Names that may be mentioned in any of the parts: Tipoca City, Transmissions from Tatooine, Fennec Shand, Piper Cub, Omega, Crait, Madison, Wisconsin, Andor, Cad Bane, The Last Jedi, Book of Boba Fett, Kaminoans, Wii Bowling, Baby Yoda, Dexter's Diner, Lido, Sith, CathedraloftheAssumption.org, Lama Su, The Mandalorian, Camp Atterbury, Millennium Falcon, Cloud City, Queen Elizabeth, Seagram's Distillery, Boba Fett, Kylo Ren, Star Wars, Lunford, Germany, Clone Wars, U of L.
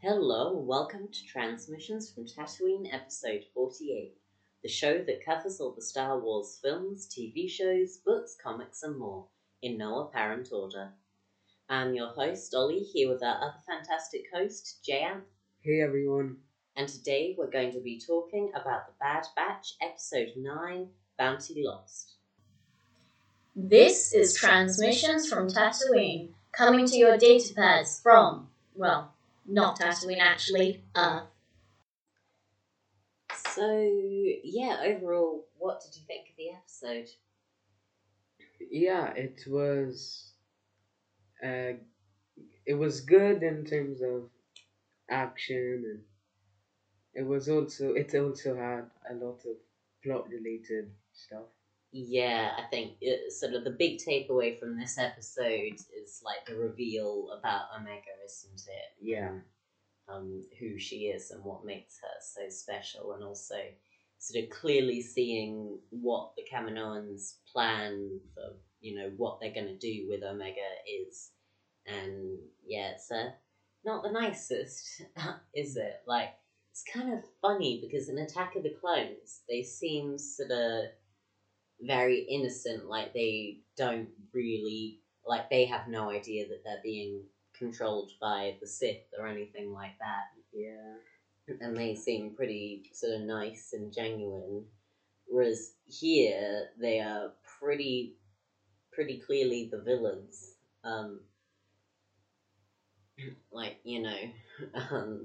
Hello, welcome to Transmissions from Tatooine, episode 48, the show that covers all the Star Wars films, TV shows, books, comics and more, in no apparent order. I'm your host, Ollie, here with our other fantastic host, J.M. Hey everyone. And today we're going to be talking about The Bad Batch, episode 9, Bounty Lost. This is Transmissions from Tatooine, coming to your datapads from, well, not Tatooine, actually, Earth. So, yeah, overall, what did you think of the episode? Yeah, it was good in terms of action, and it also had a lot of plot-related stuff. Yeah, I think sort of the big takeaway from this episode is like the reveal about Omega, isn't it? Yeah. Who she is and what makes her so special, and also sort of clearly seeing what the Kaminoans plan for, you know, what they're going to do with Omega is. And yeah, it's not the nicest, is it? Like, it's kind of funny because in Attack of the Clones, they seem sort of very innocent, like they don't really, like they have no idea that they're being controlled by the Sith or anything like that. Yeah. And they seem pretty sort of nice and genuine, whereas here they are pretty clearly the villains. Like, you know,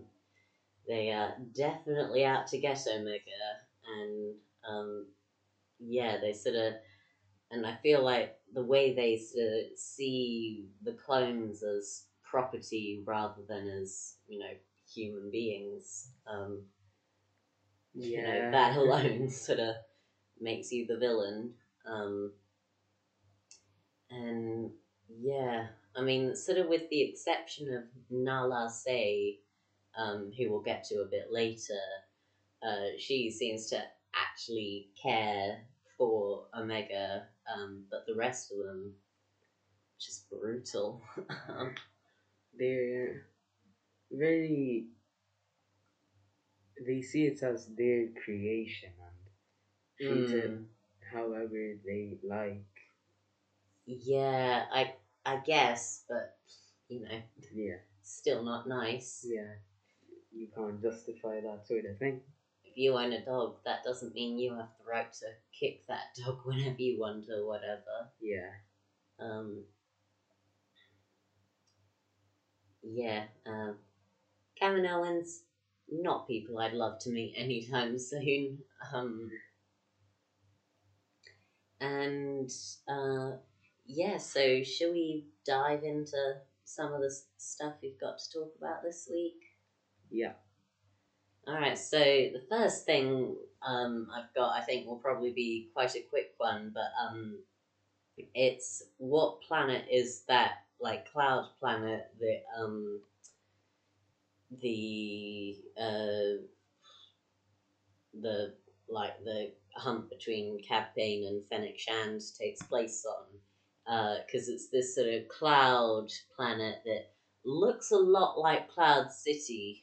they are definitely out to get Omega, and yeah, they sort of, and I feel like the way they sort of see the clones as property rather than as, you know, human beings, yeah. You know, that alone sort of makes you the villain, and yeah, I mean, sort of with the exception of Nala Se, who we'll get to a bit later, she seems to actually care for Omega, but the rest of them, just brutal. They're very, they see it as their creation and treat it however they like. Yeah, I guess, but, you know, yeah, still not nice. Yeah, you can't justify that sort of thing. If you own a dog, that doesn't mean you have the right to kick that dog whenever you want or whatever. Yeah. Yeah. Kaminoans, not people I'd love to meet anytime soon. And yeah, so shall we dive into some of the stuff we've got to talk about this week? Yeah. Alright, so the first thing I've got, I think, will probably be quite a quick one, but it's what planet is that, like, cloud planet that the like the hunt between Cad Bane and Fennec Shand takes place on, because it's this sort of cloud planet that looks a lot like Cloud City.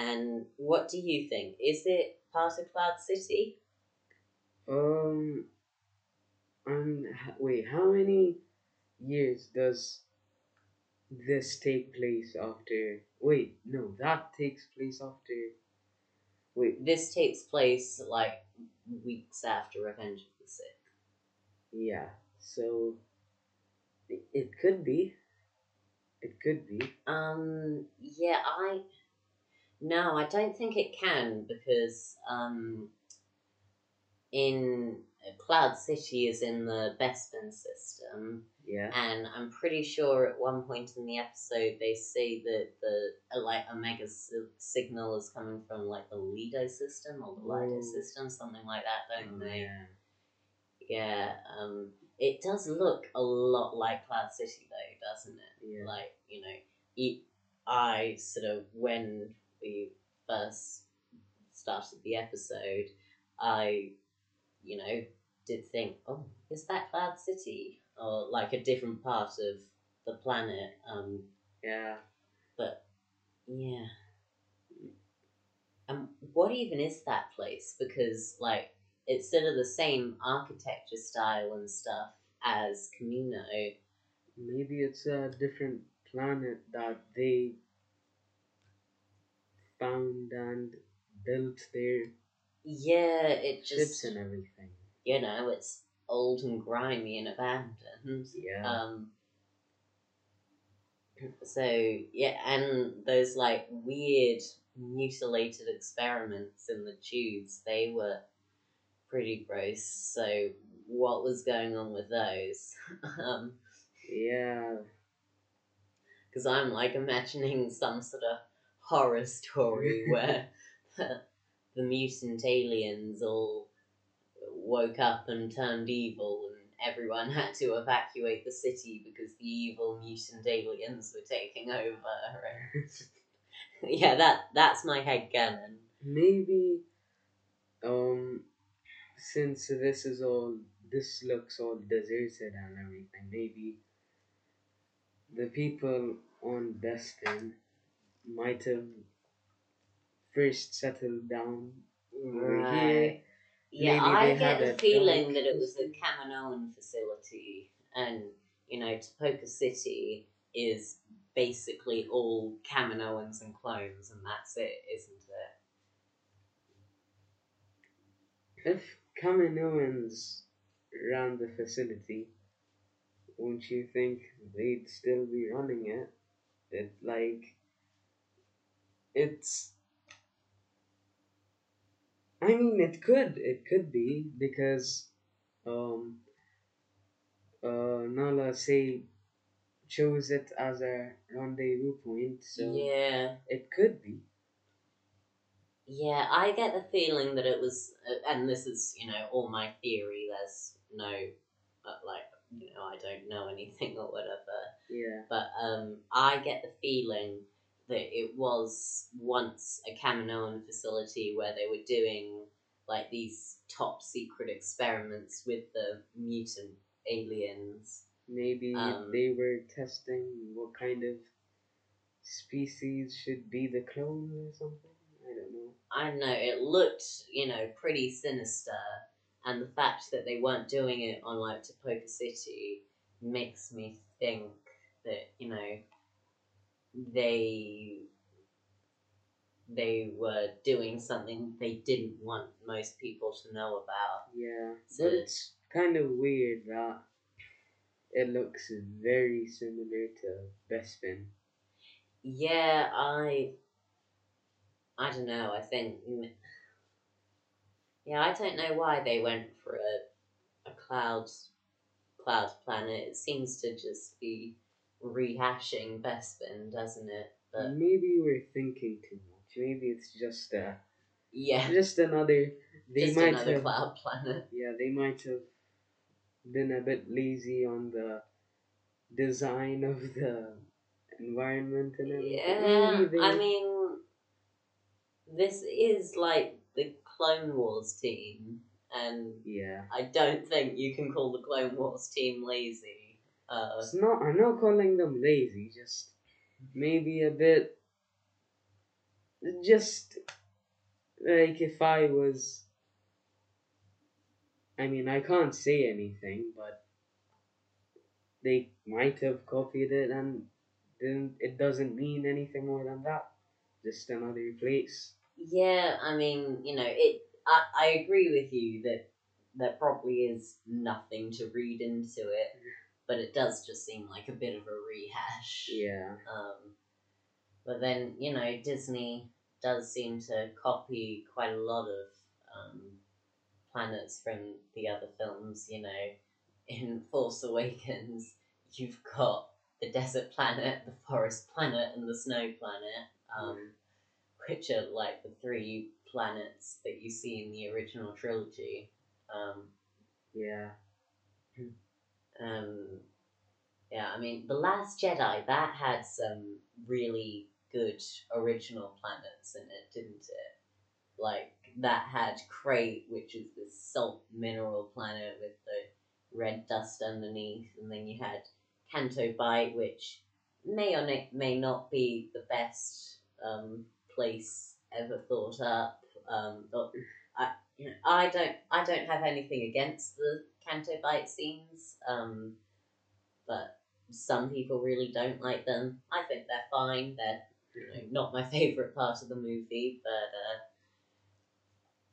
And what do you think? Is it part of Cloud City? Wait, how many years does this take place after? Wait, no, that takes place after. Wait. This takes place, like, weeks after Revenge of the Sith. Yeah, so it could be. It could be. Yeah, No, I don't think it can, because in Cloud City is in the Bespin system. Yeah. And I'm pretty sure at one point in the episode they say that the like Omega's signal is coming from like the Lido system or the Lido system, something like that, don't they? Yeah. Yeah. It does look a lot like Cloud City though, doesn't it? Yeah. Like, you know, I sort of when we first started the episode, I, you know, did think, oh, is that Cloud City? Or, like, a different part of the planet. Yeah. But, Yeah. And what even is that place? Because, like, it's sort of the same architecture style and stuff as Camino. Maybe it's a different planet that they found and built their ships and everything. You know, it's old and grimy and abandoned. Yeah. So, yeah, and those, like, weird mutilated experiments in the tubes, they were pretty gross. So what was going on with those? Yeah. Because I'm, like, imagining some sort of horror story where the mutant aliens all woke up and turned evil and everyone had to evacuate the city because the evil mutant aliens were taking over. Yeah, that's my headcanon. Maybe, since this looks all deserted and everything, maybe the people on Bespin might have first settled down over here. Yeah, I get the feeling that it was the Kaminoan facility, and, you know, Tipoca City is basically all Kaminoans and clones, and that's it, isn't it? If Kaminoans ran the facility, wouldn't you think they'd still be running it? I mean, it could be, because Nala Se chose it as a rendezvous point, so yeah, it could be. Yeah, I get the feeling that it was, and this is, you know, all my theory, there's no, like, you know, I don't know anything or whatever. Yeah. But I get the feeling that it was once a Kaminoan facility where they were doing, like, these top-secret experiments with the mutant aliens. Maybe they were testing what kind of species should be the clone or something? I don't know. It looked, you know, pretty sinister, and the fact that they weren't doing it on, like, Tipoca City makes me think that, you know, they were doing something they didn't want most people to know about. Yeah, so but it's kind of weird that it looks very similar to Bespin. Yeah, I don't know, I think... Yeah, I don't know why they went for a cloud planet. It seems to just be rehashing Bespin, doesn't it? But maybe we're thinking too much. Maybe it's just another cloud planet. Yeah, they might have been a bit lazy on the design of the environment and everything. Yeah, I mean, this is like the Clone Wars team, and yeah, I don't think you can call the Clone Wars team lazy. I'm not calling them lazy, just maybe a bit, just, like, I can't say anything, but they might have copied it, and then it doesn't mean anything more than that, just another place. Yeah, I mean, you know, I agree with you that there probably is nothing to read into it. But it does just seem like a bit of a rehash. Yeah. But then, you know, Disney does seem to copy quite a lot of planets from the other films. You know, in Force Awakens, you've got the desert planet, the forest planet, and the snow planet, which are, like, the three planets that you see in the original trilogy. Yeah. Yeah, I mean, The Last Jedi, that had some really good original planets in it, didn't it? Like, that had Crait, which is this salt mineral planet with the red dust underneath, and then you had Canto Bight, which may or may not be the best place ever thought up. I don't have anything against the Canto Bight scenes, but some people really don't like them. I think they're fine. They're not my favourite part of the movie,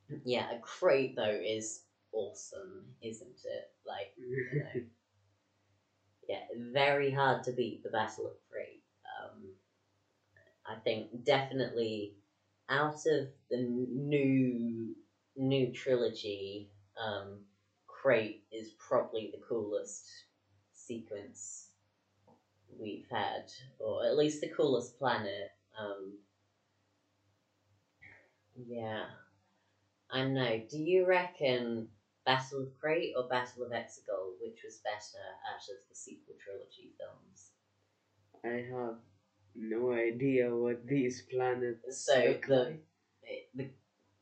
but yeah, a Crait though is awesome, isn't it? Like, you know, yeah, very hard to beat the Battle of Crait. I think definitely out of the new trilogy, Crait is probably the coolest sequence we've had, or at least the coolest planet. Yeah, I don't know. Do you reckon Battle of Crait or Battle of Exegol, which was better out of the sequel trilogy films? I have no idea what these planets. So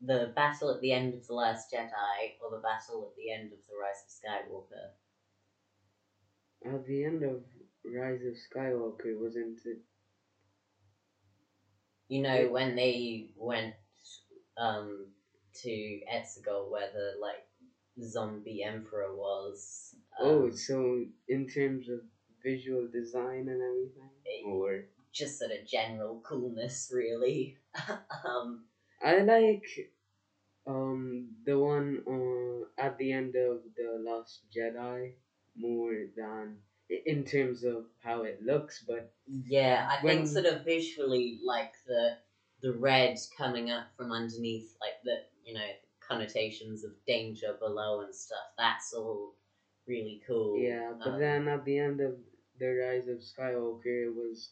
the battle at the end of The Last Jedi or the battle at the end of The Rise of Skywalker? At the end of Rise of Skywalker, wasn't it? You know, when they went to Exegol, where the zombie emperor was. So in terms of visual design and everything, or just sort of general coolness, really. I like the one at the end of The Last Jedi more than in terms of how it looks, but yeah, I think sort of visually, like the red coming up from underneath, like the, you know, connotations of danger below and stuff. That's all really cool. Yeah, but then at the end of The Rise of Skywalker, it was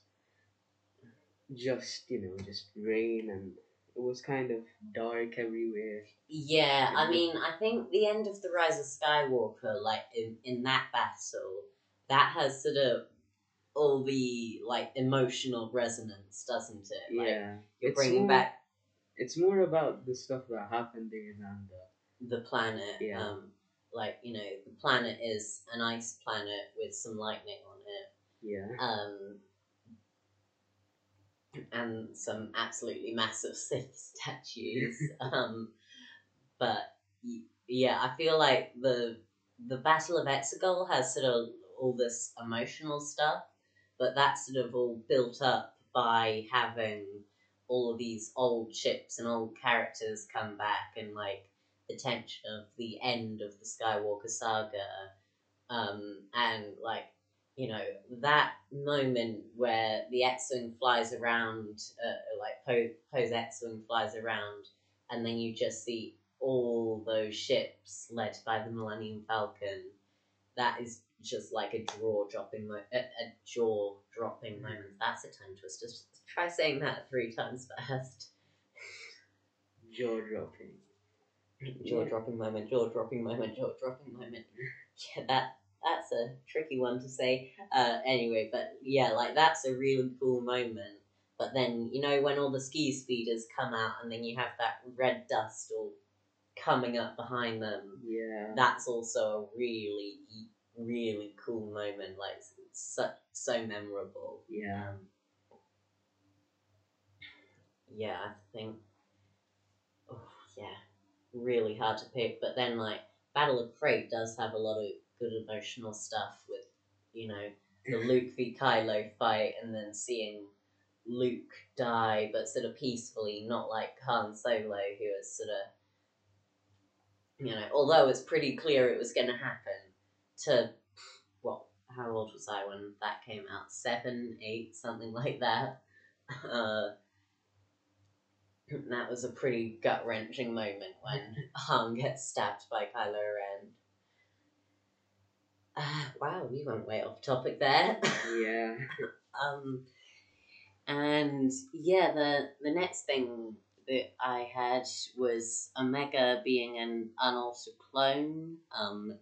just, you know, just rain, and it was kind of dark everywhere. Yeah, I mean, I think the end of The Rise of Skywalker, like, in that battle, that has sort of all the, like, emotional resonance, doesn't it? Like, yeah. You're bringing back... It's more about the stuff that happened there than the planet. Yeah. Like, you know, the planet is an ice planet with some lightning on it. Yeah. And some absolutely massive Sith statues. But yeah, I feel like the Battle of Exegol has sort of all this emotional stuff, but that's sort of all built up by having all of these old ships and old characters come back, and like the tension of the end of the Skywalker saga, and like, you know, that moment where the X-Wing flies around, Poe's X-Wing flies around, and then you just see all those ships led by the Millennium Falcon. That is just like a jaw-dropping moment. That's a tongue twister. Try saying that 3 times fast. Jaw-dropping. Jaw-dropping moment, jaw-dropping moment, jaw-dropping moment. Yeah, that's a tricky one to say. Anyway, but yeah, like, that's a really cool moment. But then, you know, when all the ski speeders come out and then you have that red dust all coming up behind them. Yeah. That's also a really, really cool moment. Like, so memorable. Yeah. Yeah, I think... Oh, yeah. Really hard to pick. But then, like, Battle of Crait does have a lot of good emotional stuff with, you know, the Luke v Kylo fight, and then seeing Luke die, but sort of peacefully, not like Han Solo, who was sort of, you know, although it's pretty clear it was going to happen to, how old was I when that came out? 7, 8, something like that. That was a pretty gut-wrenching moment when Han gets stabbed by Kylo Ren. Wow, we went way off topic there. Yeah. And yeah, the next thing that I had was Omega being an unaltered clone,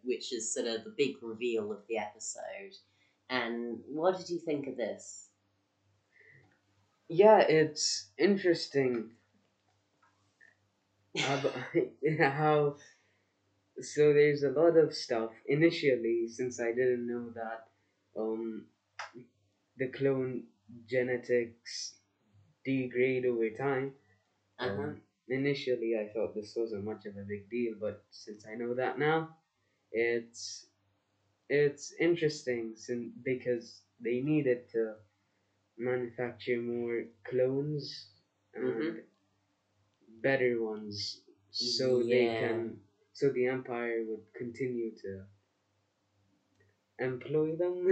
which is sort of the big reveal of the episode. And what did you think of this? Yeah, it's interesting. How... So there's a lot of stuff initially, since I didn't know that the clone genetics degrade over time. Initially, I thought this wasn't much of a big deal, but since I know that now, it's interesting because they needed to manufacture more clones and better ones, so they can, so the Empire would continue to employ them,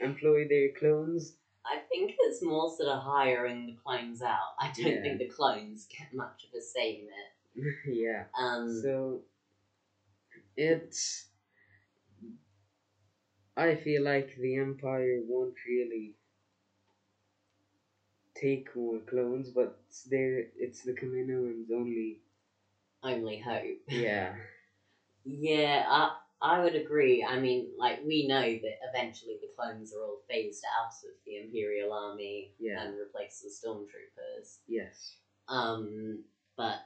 employ their clones. I think it's more sort of hiring the clones out. I don't think the clones get much of a say in it. So, it's... I feel like the Empire won't really take more clones, but it's the Kaminoans' only hope. I would agree. I mean, like, we know that eventually the clones are all phased out of the Imperial Army and replaced with stormtroopers. But,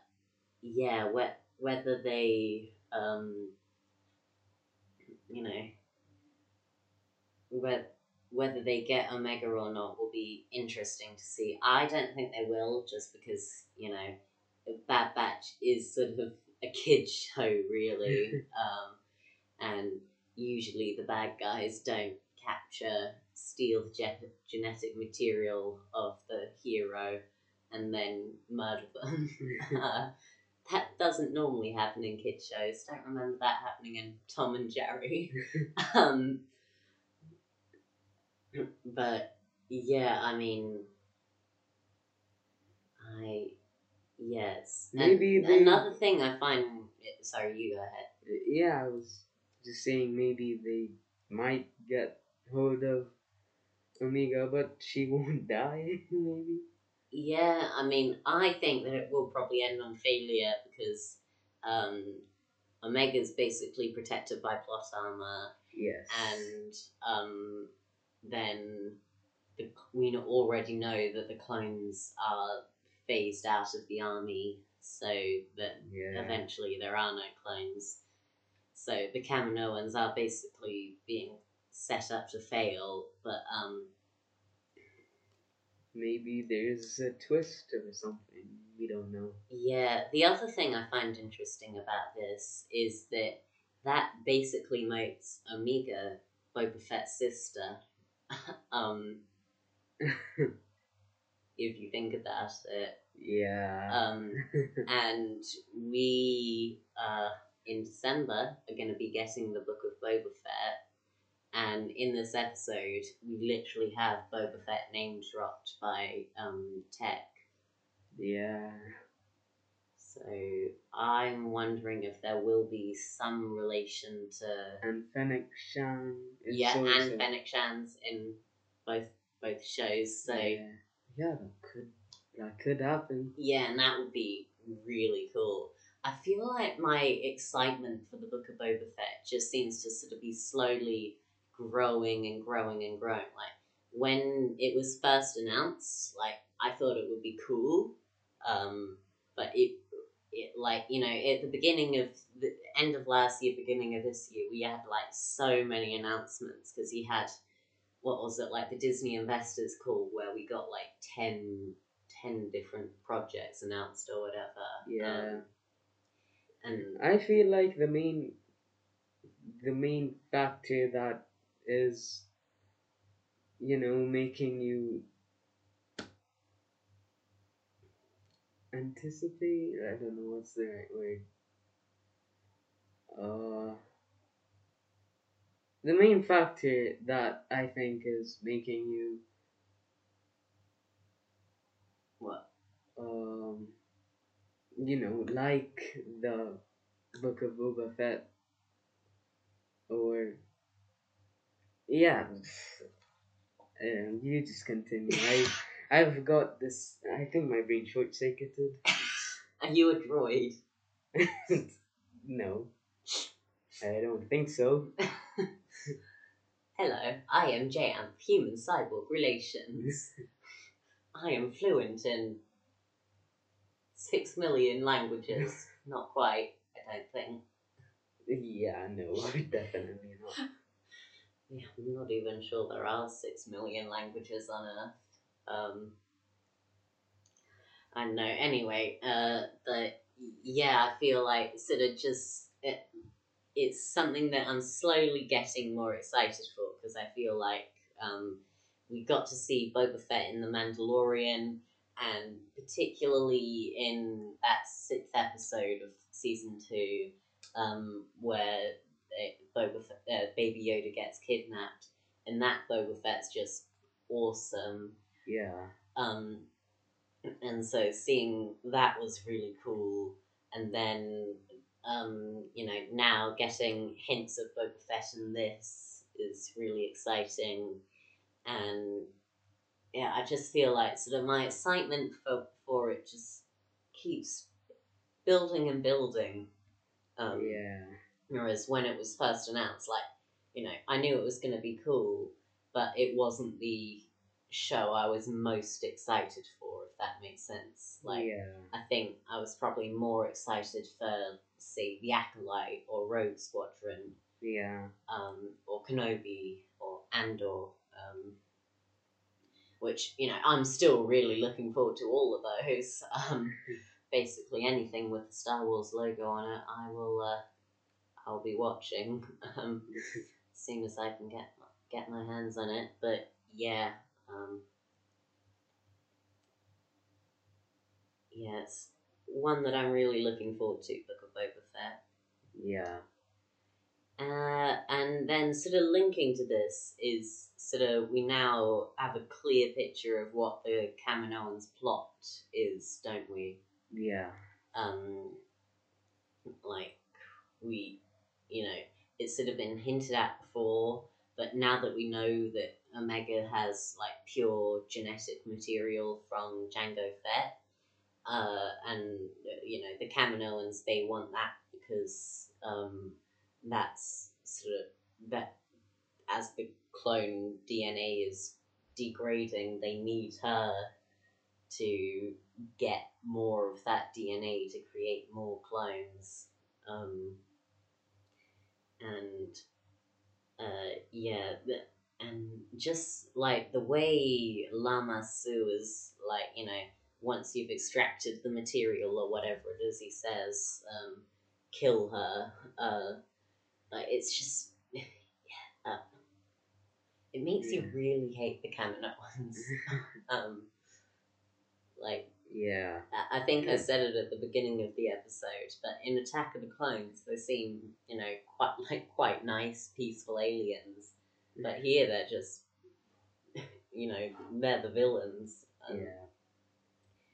whether they, whether they get Omega or not will be interesting to see. I don't think they will, just because, The Bad Batch is sort of a kid's show, really. And usually the bad guys don't steal the genetic material of the hero and then murder them. That doesn't normally happen in kids' shows. Don't remember that happening in Tom and Jerry. But, I mean... Yes. Maybe another thing I find... Sorry, you go ahead. Yeah, I was... just saying maybe they might get hold of Omega, but she won't die, maybe? Yeah, I mean, I think that it will probably end on failure because Omega's basically protected by plot armor. Yes. And then we already know that the clones are phased out of the army, so that eventually there are no clones. So the Kaminoans are basically being set up to fail, but maybe there's a twist or something, we don't know. Yeah, the other thing I find interesting about this is that basically makes Omega Boba Fett's sister. If you think about it. Yeah. And we in December, we're going to be getting the Book of Boba Fett, and in this episode, we literally have Boba Fett name dropped by Tech. Yeah. So I'm wondering if there will be some relation to. And Fennec Shand. And Fennec Shand's in both shows. So that could happen. Yeah, and that would be really cool. I feel like my excitement for the Book of Boba Fett just seems to sort of be slowly growing and growing and growing. Like, when it was first announced, like, I thought it would be cool, but at the beginning of the end of last year, beginning of this year, we had, like, so many announcements, because he had, the Disney Investors Call, where we got, like, 10 different projects announced or whatever. Yeah. And I feel like the main factor that is, making you anticipate, I don't know what's the right word. The main factor that I think is making you like the Book of Boba Fett, or you just continue. I've got this. I think my brain short circuited. Are you a droid? No, I don't think so. Hello, I am J.M., Human Cyborg Relations. I am fluent in 6 million languages. Not quite, I don't think. Yeah, no, definitely not. Yeah, I'm not even sure there are 6 million languages on Earth. I don't know. Anyway, but yeah, I feel like sort of just it's something that I'm slowly getting more excited for, because I feel like we got to see Boba Fett in The Mandalorian, and particularly in that 6th episode of season 2, where Baby Yoda gets kidnapped, and that Boba Fett's just awesome. Yeah. And so seeing that was really cool, and then you know, now getting hints of Boba Fett in this is really exciting. And yeah, I just feel like sort of my excitement for it just keeps building and building. Yeah. Whereas when it was first announced, like, you know, I knew it was going to be cool, but it wasn't the show I was most excited for, if that makes sense. Like, yeah. I think I was probably more excited for, say, The Acolyte or Rogue Squadron. Yeah. Or Kenobi or Andor. Which, you know, I'm still really looking forward to all of those. Basically anything with the Star Wars logo on it, I will, I'll be watching as soon as I can get my hands on it. But yeah, yeah, it's one that I'm really looking forward to, Book of Boba Fett. Yeah. And then sort of linking to this is sort of we now have a clear picture of what the Kaminoans plot is, don't we? Yeah. Like, we, you know, it's sort of been hinted at before, but now that we know that Omega has, like, pure genetic material from Jango Fett, and, you know, the Kaminoans, they want that because, that's sort of that as the clone DNA is degrading, they need her to get more of that DNA to create more clones. Yeah, and just like the way Lama Su is, like, you know, once you've extracted the material or whatever it is he says, kill her. Like, it's just, yeah, it makes you really hate the Kaminoans. Like, yeah, I think I said it at the beginning of the episode, but in Attack of the Clones, they seem, you know, quite nice, peaceful aliens, but here they're just, you know, they're the villains. Yeah,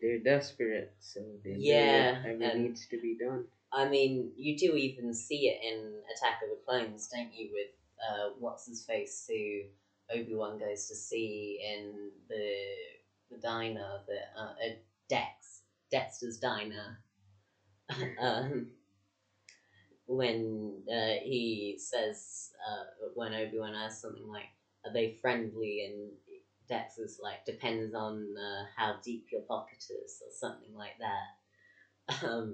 they're desperate, so they needs to be done. I mean, you do even see it in Attack of the Clones, don't you, with What's-His-Face, who Obi-Wan goes to see in the diner, the, Dexter's diner, when he says, when Obi-Wan asks something like, are they friendly, and Dex is like, depends on how deep your pocket is, or something like that.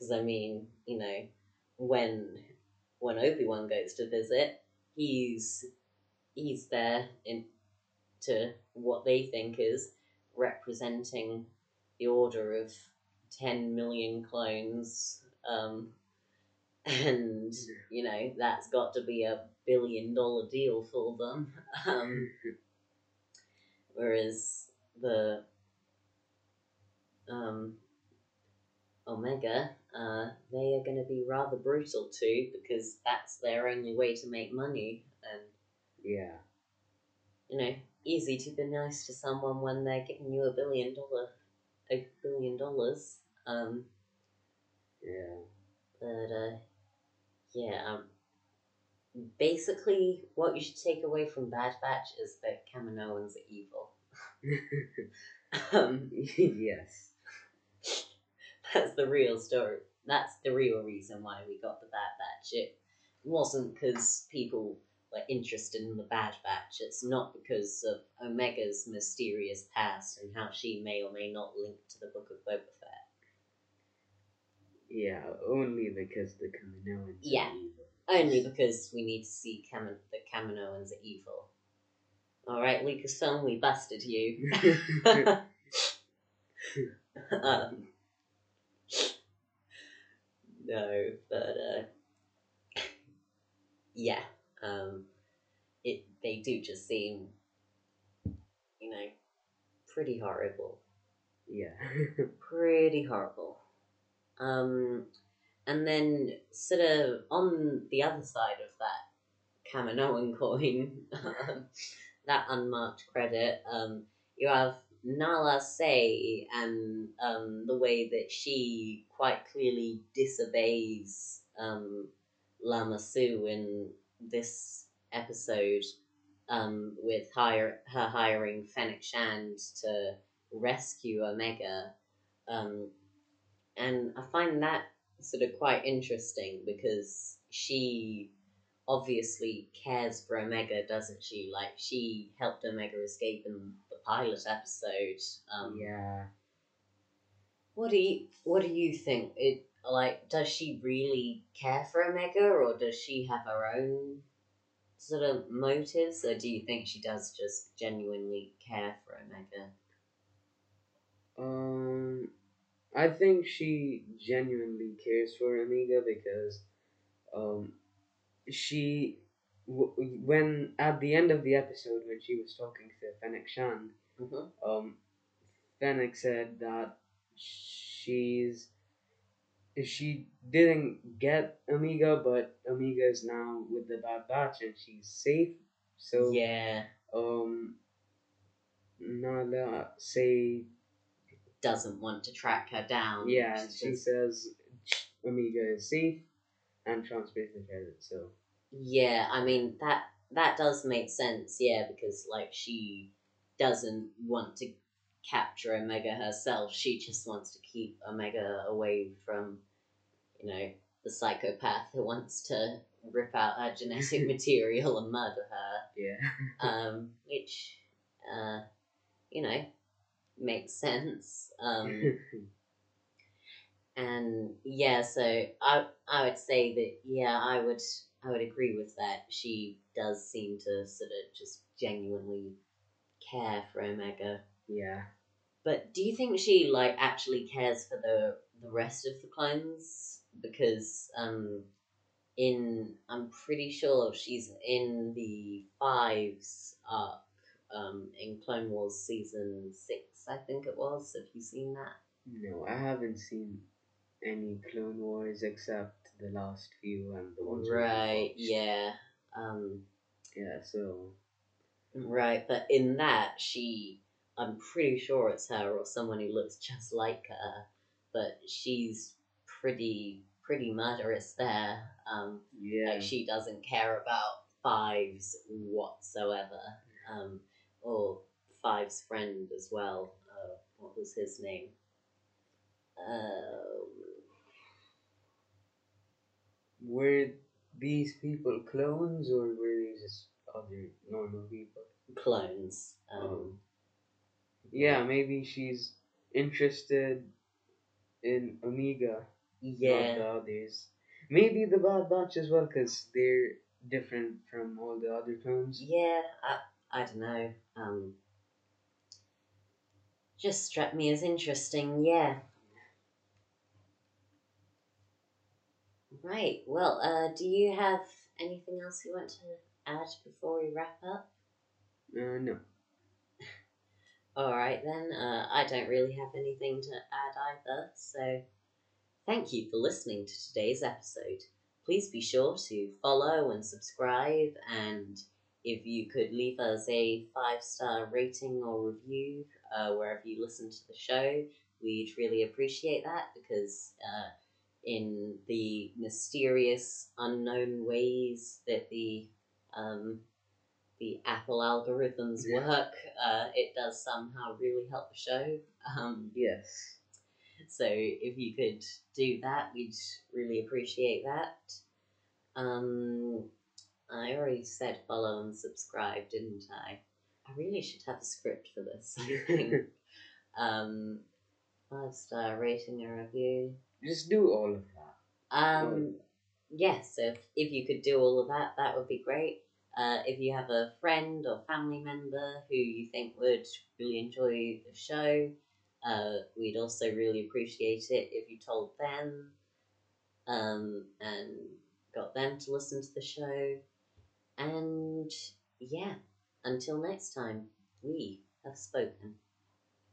Because, I mean, you know, when Obi-Wan goes to visit, he's there to what they think is representing the order of 10 million clones, and, you know, that's got to be a $1 billion deal for them. Whereas the Omega, they are going to be rather brutal too, because that's their only way to make money. And yeah, you know, easy to be nice to someone when they're giving you $1 billion. Yeah. But yeah. Basically, what you should take away from Bad Batch is that Kaminoans are evil. Yes. That's the real story. That's the real reason why we got the Bad Batch. It wasn't because people were interested in the Bad Batch. It's not because of Omega's mysterious past and how she may or may not link to the Book of Boba Fett. Yeah, only because the Kaminoans are evil. Only because we need to see the Kaminoans are evil. Alright, Lucasfilm, we busted you. No, but yeah, they do just seem, you know, pretty horrible. Yeah. Pretty horrible. And then sort of on the other side of that Kaminoan coin, that unmarked credit, you have Nala Se and the way that she quite clearly disobeys Lama Su in this episode, with her hiring Fennec Shand to rescue Omega, and I find that sort of quite interesting because she obviously cares for Omega, doesn't she? Like, she helped Omega escape in the pilot episode. Yeah. What do you think? Does she really care for Omega, or does she have her own sort of motives, or do you think she does just genuinely care for Omega? I think she genuinely cares for Omega because, she, when at the end of the episode when she was talking to Fennec Shand, Fennec said that she didn't get Omega, but Omega is now with the Bad Batch and she's safe. So yeah, Nala Se doesn't want to track her down. Yeah, she says Omega is safe and Transmission has it, so... Yeah, I mean, that does make sense, yeah, because, like, she doesn't want to capture Omega herself, she just wants to keep Omega away from, you know, the psychopath who wants to rip out her genetic material and murder her. Yeah. Which, you know, makes sense. And yeah, so I would say that, yeah, I would agree with that. She does seem to sort of just genuinely care for Omega. Yeah. But do you think she, like, actually cares for the rest of the clones? Because I'm pretty sure she's in the Fives arc, in Clone Wars season 6, I think it was. Have you seen that? No, I haven't seen any Clone Wars except the last few and the ones right, yeah. Yeah, so... Right, but in that, I'm pretty sure it's her or someone who looks just like her, but she's pretty murderous there. Yeah. Like, she doesn't care about Fives whatsoever, or Fives' friend as well. What was his name? Were these people clones, or were they just other normal people? Clones. Yeah, maybe she's interested in Omega. Yeah. Not the others. Maybe the Bad Batch as well, because they're different from all the other clones. Yeah, I don't know. Just struck me as interesting, yeah. Right, well, do you have anything else you want to add before we wrap up? No. Alright then, I don't really have anything to add either, so thank you for listening to today's episode. Please be sure to follow and subscribe, and if you could leave us a 5-star rating or review wherever you listen to the show, we'd really appreciate that, because in the mysterious, unknown ways that the Apple algorithms work, it does somehow really help the show. Yes. So if you could do that, we'd really appreciate that. I already said follow and subscribe, didn't I? I really should have a script for this, I think. 5-star rating or review. Just do all of that. Yes, yeah, so if you could do all of that, that would be great. If you have a friend or family member who you think would really enjoy the show, We'd also really appreciate it if you told them and got them to listen to the show. And yeah, until next time, we have spoken.